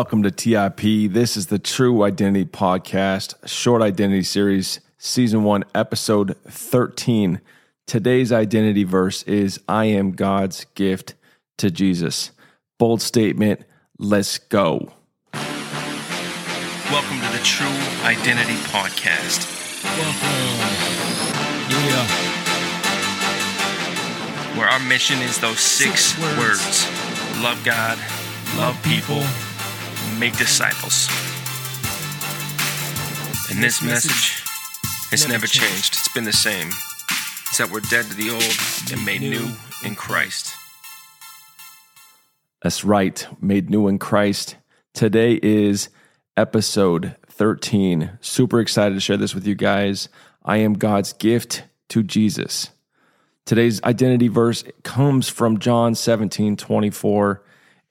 Welcome to TIP. This is the True Identity Podcast, Short Identity Series, Season 1, Episode 13. Today's identity verse is, I am God's gift to Jesus. Bold statement, let's go. Welcome to the True Identity Podcast. Welcome. Yeah. Where our mission is those six words. Love God, love people, make disciples. And this message has never changed. It's been the same. It's that we're dead to the old and made new in Christ. That's right. Made new in Christ. Today is episode 13. Super excited to share this with you guys. I am God's gift to Jesus. Today's identity verse comes from John 17:24.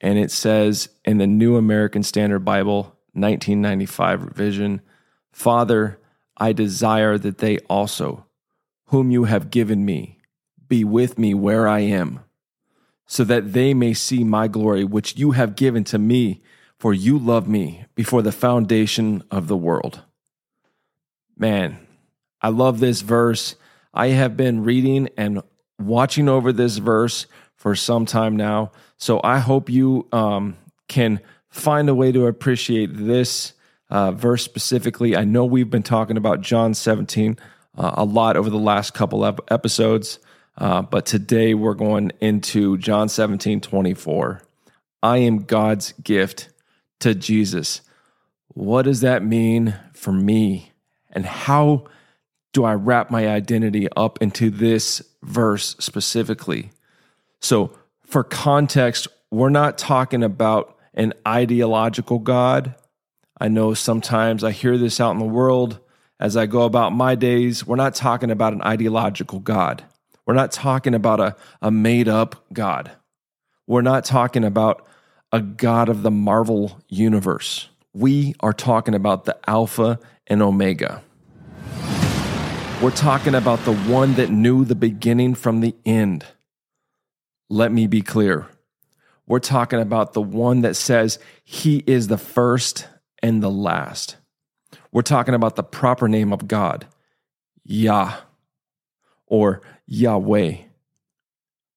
And it says in the New American Standard Bible, 1995 revision, Father, I desire that they also, whom you have given me, be with me where I am, so that they may see my glory, which you have given to me, for you loved me before the foundation of the world. Man, I love this verse. I have been reading and watching over this verse for some time now. So I hope you can find a way to appreciate this verse specifically. I know we've been talking about John 17 a lot over the last couple of episodes, but today we're going into John 17:24. I am God's gift to Jesus. What does that mean for me? And how do I wrap my identity up into this verse specifically? So for context, we're not talking about an ideological God. I know sometimes I hear this out in the world as I go about my days. We're not talking about an ideological God. We're not talking about a made-up God. We're not talking about a God of the Marvel universe. We are talking about the Alpha and Omega. We're talking about the one that knew the beginning from the end. Let me be clear. We're talking about the one that says he is the first and the last. We're talking about the proper name of God, Yah, or Yahweh.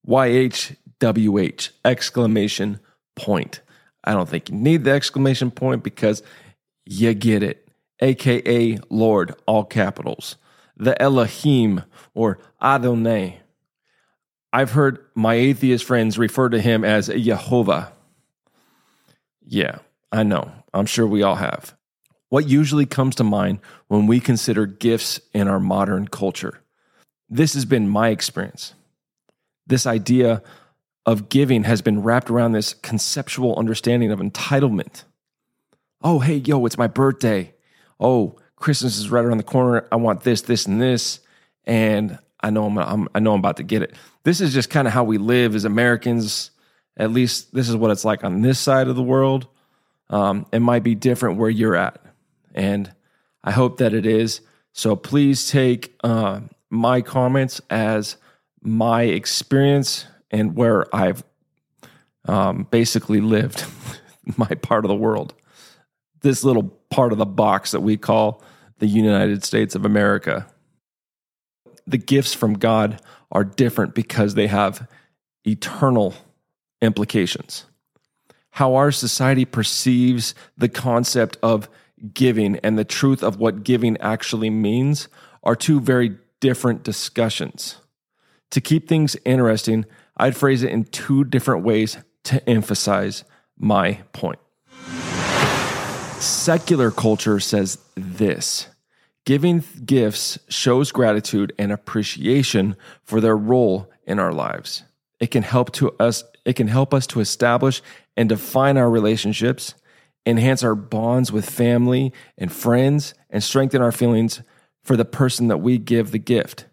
YHWH, exclamation point. I don't think you need the exclamation point because you get it. AKA Lord, all capitals. The Elohim, or Adonai. I've heard my atheist friends refer to him as Yehovah. Yeah, I know. I'm sure we all have. What usually comes to mind when we consider gifts in our modern culture? This has been my experience. This idea of giving has been wrapped around this conceptual understanding of entitlement. Oh, hey, yo, it's my birthday. Oh, Christmas is right around the corner. I want this, this, and this. And I know I'm about to get it. This is just kind of how we live as Americans. At least this is what it's like on this side of the world. It might be different where you're at, and I hope that it is. So please take my comments as my experience and where I've basically lived my part of the world. This little part of the box that we call the United States of America. The gifts from God are different because they have eternal implications. How our society perceives the concept of giving and the truth of what giving actually means are two very different discussions. To keep things interesting, I'd phrase it in two different ways to emphasize my point. Secular culture says this. Giving gifts shows gratitude and appreciation for their role in our lives. It can help us to establish and define our relationships, enhance our bonds with family and friends, and strengthen our feelings for the person that we give the gift.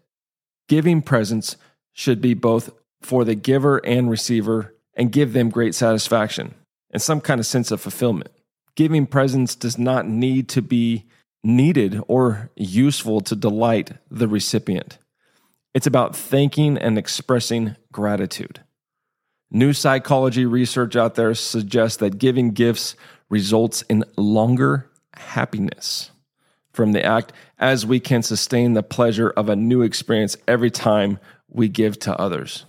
Giving presents should be both for the giver and receiver and give them great satisfaction and some kind of sense of fulfillment. Giving presents does not need to be needed or useful to delight the recipient. It's about thanking and expressing gratitude. New psychology research out there suggests that giving gifts results in longer happiness from the act, as we can sustain the pleasure of a new experience every time we give to others.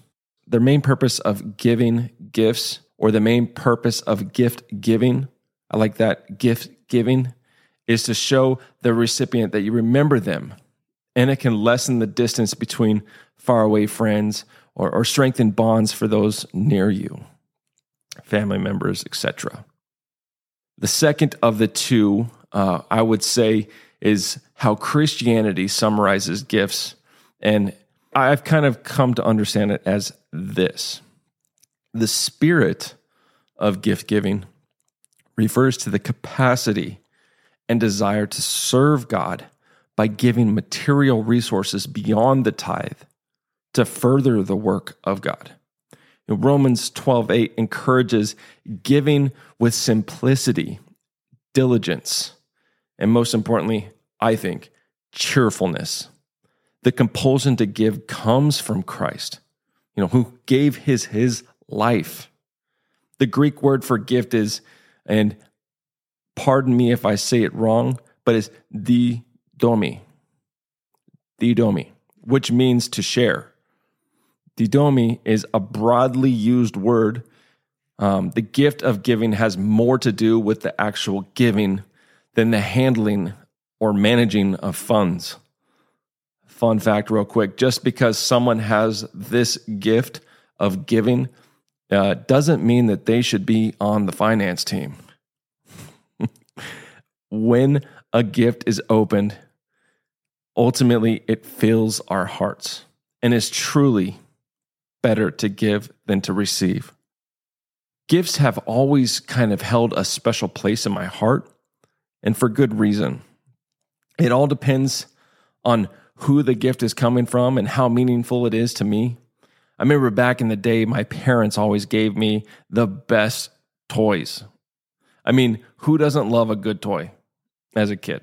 The main purpose of giving gifts, or the main purpose of gift giving, I like that, gift giving, is to show the recipient that you remember them, and it can lessen the distance between faraway friends or strengthen bonds for those near you, family members, etc. The second of the two, I would say, is how Christianity summarizes gifts, and I've kind of come to understand it as this. The spirit of gift-giving refers to the capacity and desire to serve God by giving material resources beyond the tithe to further the work of God. Romans 12:8 encourages giving with simplicity, diligence, and most importantly, I think, cheerfulness. The compulsion to give comes from Christ, who gave his life. The Greek word for gift is, and pardon me if I say it wrong, but it's didomi, which means to share. Didomi is a broadly used word. The gift of giving has more to do with the actual giving than the handling or managing of funds. Fun fact real quick, just because someone has this gift of giving doesn't mean that they should be on the finance team. When a gift is opened, ultimately it fills our hearts and is truly better to give than to receive. Gifts have always kind of held a special place in my heart, and for good reason. It all depends on who the gift is coming from and how meaningful it is to me. I remember back in the day, my parents always gave me the best toys. I mean, who doesn't love a good toy as a kid?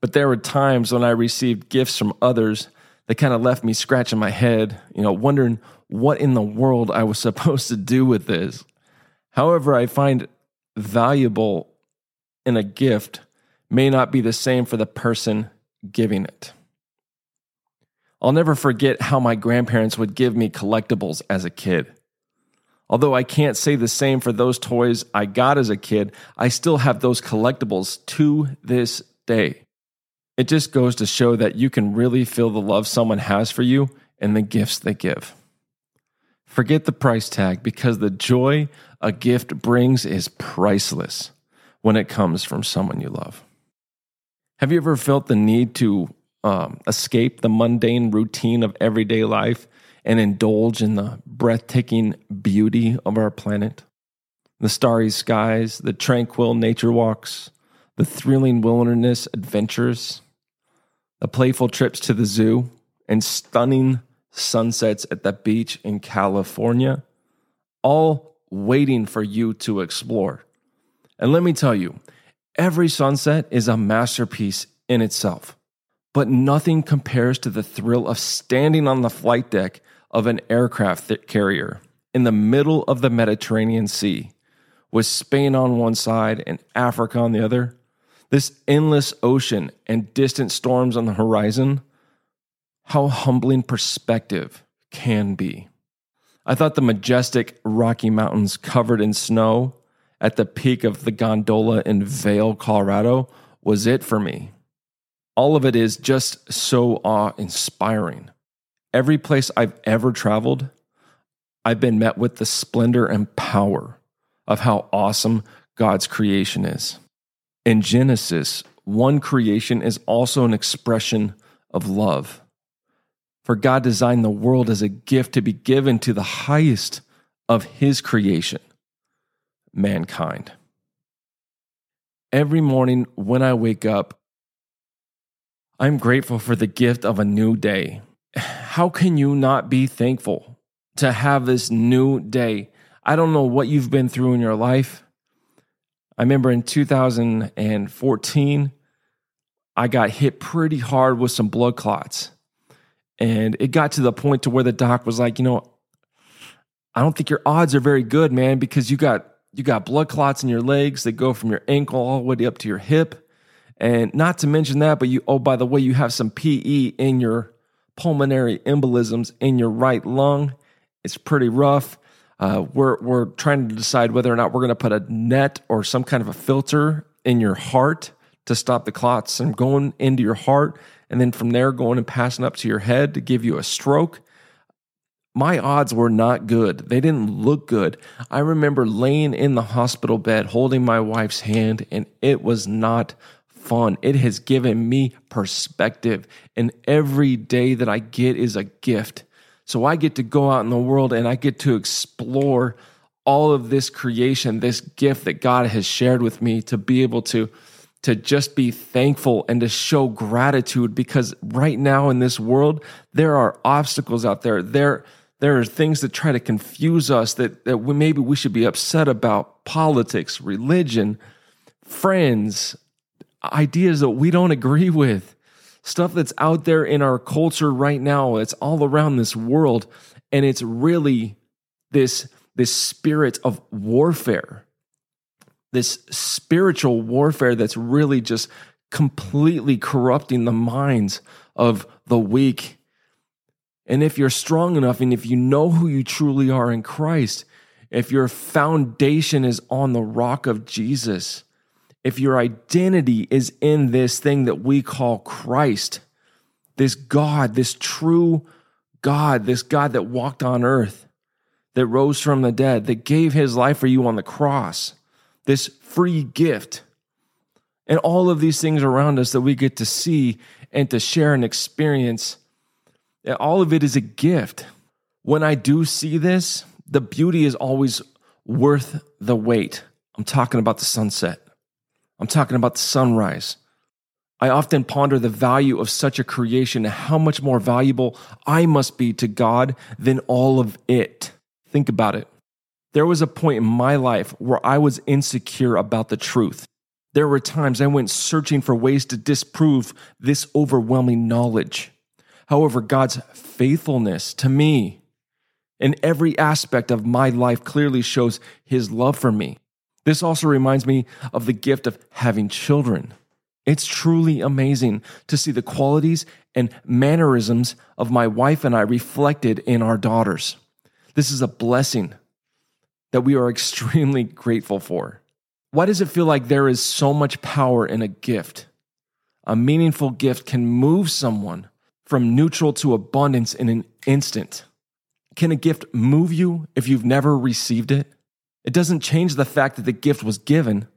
But there were times when I received gifts from others that kind of left me scratching my head, wondering what in the world I was supposed to do with this. However, I find valuable in a gift may not be the same for the person giving it. I'll never forget how my grandparents would give me collectibles as a kid. Although I can't say the same for those toys I got as a kid, I still have those collectibles to this day. It just goes to show that you can really feel the love someone has for you and the gifts they give. Forget the price tag, because the joy a gift brings is priceless when it comes from someone you love. Have you ever felt the need to escape the mundane routine of everyday life and indulge in the breathtaking beauty of our planet? The starry skies, the tranquil nature walks, the thrilling wilderness adventures, the playful trips to the zoo, and stunning sunsets at the beach in California, all waiting for you to explore. And let me tell you, every sunset is a masterpiece in itself. But nothing compares to the thrill of standing on the flight deck of an aircraft carrier in the middle of the Mediterranean Sea, with Spain on one side and Africa on the other. This endless ocean and distant storms on the horizon, how humbling perspective can be. I thought the majestic Rocky Mountains covered in snow at the peak of the gondola in Vail, Colorado, was it for me. All of it is just so awe-inspiring. Every place I've ever traveled, I've been met with the splendor and power of how awesome God's creation is. In Genesis, one creation is also an expression of love. For God designed the world as a gift to be given to the highest of his creation, mankind. Every morning when I wake up, I'm grateful for the gift of a new day. How can you not be thankful to have this new day? I don't know what you've been through in your life. I remember in 2014, I got hit pretty hard with some blood clots. And it got to the point to where the doc was like, I don't think your odds are very good, man, because you got you got blood clots in your legs that go from your ankle all the way up to your hip. And not to mention that, but by the way, you have some PE in your pulmonary embolisms in your right lung. It's pretty rough. We're trying to decide whether or not we're going to put a net or some kind of a filter in your heart to stop the clots from going into your heart, and then from there going and passing up to your head to give you a stroke. My odds were not good. They didn't look good. I remember laying in the hospital bed, holding my wife's hand, and it was not fun. It has given me perspective, and every day that I get is a gift. So I get to go out in the world and I get to explore all of this creation, this gift that God has shared with me, to be able to just be thankful and to show gratitude, because right now in this world, there are obstacles out there. There are things that try to confuse us that maybe we should be upset about: politics, religion, friends, ideas that we don't agree with. Stuff that's out there in our culture right now, it's all around this world, and it's really this spirit of warfare, this spiritual warfare that's really just completely corrupting the minds of the weak. And if you're strong enough, and if you know who you truly are in Christ, if your foundation is on the rock of Jesus, if your identity is in this thing that we call Christ, this God, this true God, this God that walked on earth, that rose from the dead, that gave his life for you on the cross, this free gift, and all of these things around us that we get to see and to share and experience, all of it is a gift. When I do see this, the beauty is always worth the wait. I'm talking about the sunset. I'm talking about the sunrise. I often ponder the value of such a creation and how much more valuable I must be to God than all of it. Think about it. There was a point in my life where I was insecure about the truth. There were times I went searching for ways to disprove this overwhelming knowledge. However, God's faithfulness to me in every aspect of my life clearly shows his love for me. This also reminds me of the gift of having children. It's truly amazing to see the qualities and mannerisms of my wife and I reflected in our daughters. This is a blessing that we are extremely grateful for. Why does it feel like there is so much power in a gift? A meaningful gift can move someone from neutral to abundance in an instant. Can a gift move you if you've never received it? It doesn't change the fact that the gift was given.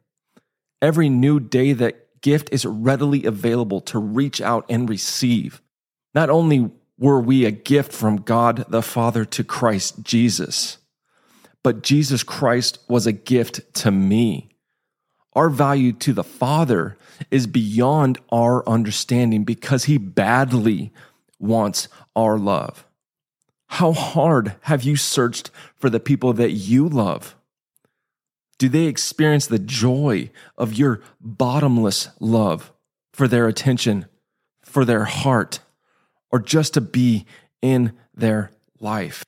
Every new day, that gift is readily available to reach out and receive. Not only were we a gift from God the Father to Christ Jesus, but Jesus Christ was a gift to me. Our value to the Father is beyond our understanding because he badly wants our love. How hard have you searched for the people that you love? Do they experience the joy of your bottomless love for their attention, for their heart, or just to be in their life?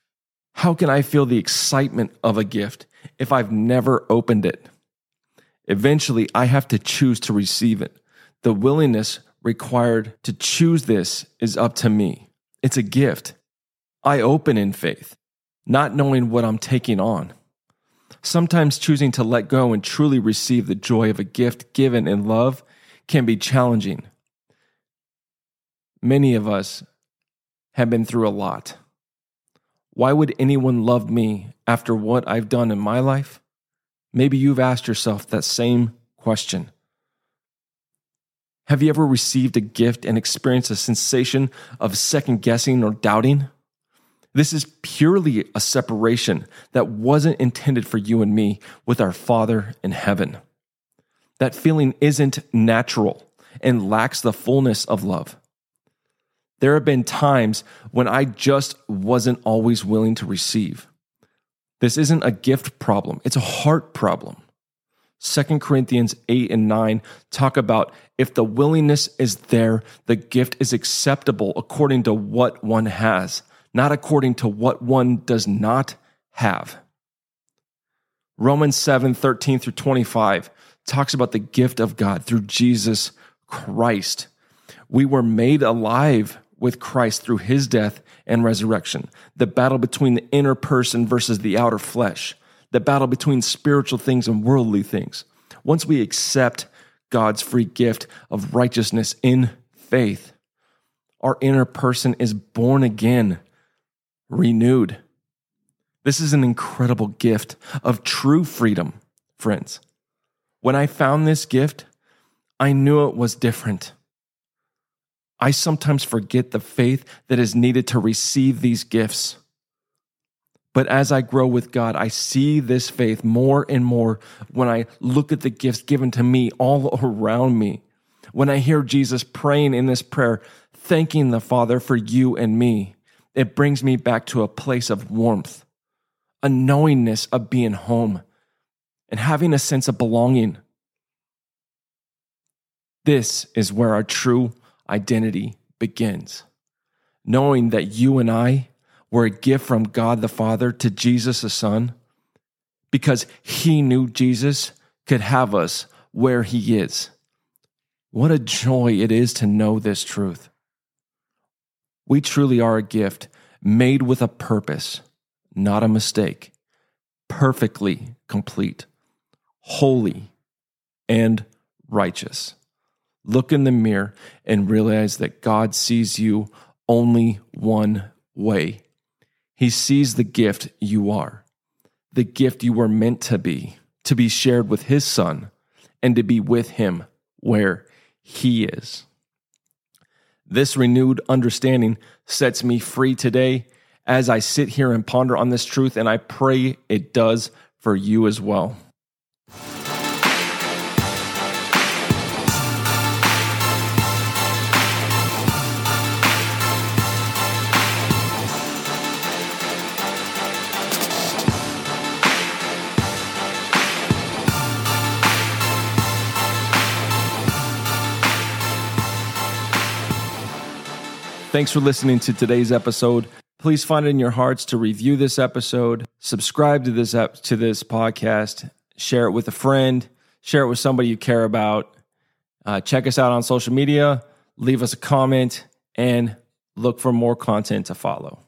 How can I feel the excitement of a gift if I've never opened it? Eventually, I have to choose to receive it. The willingness required to choose this is up to me. It's a gift. I open in faith, not knowing what I'm taking on. Sometimes choosing to let go and truly receive the joy of a gift given in love can be challenging. Many of us have been through a lot. Why would anyone love me after what I've done in my life? Maybe you've asked yourself that same question. Have you ever received a gift and experienced a sensation of second-guessing or doubting? This is purely a separation that wasn't intended for you and me with our Father in heaven. That feeling isn't natural and lacks the fullness of love. There have been times when I just wasn't always willing to receive. This isn't a gift problem. It's a heart problem. 2 Corinthians 8 and 9 talk about if the willingness is there, the gift is acceptable according to what one has, not according to what one does not have. Romans 7, 13 through 25 talks about the gift of God through Jesus Christ. We were made alive with Christ through his death and resurrection. The battle between the inner person versus the outer flesh. The battle between spiritual things and worldly things. Once we accept God's free gift of righteousness in faith, our inner person is born again, renewed. This is an incredible gift of true freedom, friends. When I found this gift, I knew it was different. I sometimes forget the faith that is needed to receive these gifts. But as I grow with God, I see this faith more and more when I look at the gifts given to me all around me. When I hear Jesus praying in this prayer, thanking the Father for you and me, it brings me back to a place of warmth, a knowingness of being home, and having a sense of belonging. This is where our true identity begins. Knowing that you and I were a gift from God the Father to Jesus the Son, because he knew Jesus could have us where he is. What a joy it is to know this truth. We truly are a gift made with a purpose, not a mistake, perfectly complete, holy, and righteous. Look in the mirror and realize that God sees you only one way. He sees the gift you are, the gift you were meant to be shared with his Son, and to be with him where he is. This renewed understanding sets me free today as I sit here and ponder on this truth, and I pray it does for you as well. Thanks for listening to today's episode. Please find it in your hearts to review this episode, subscribe to this podcast, share it with a friend, share it with somebody you care about. Check us out on social media, leave us a comment, and look for more content to follow.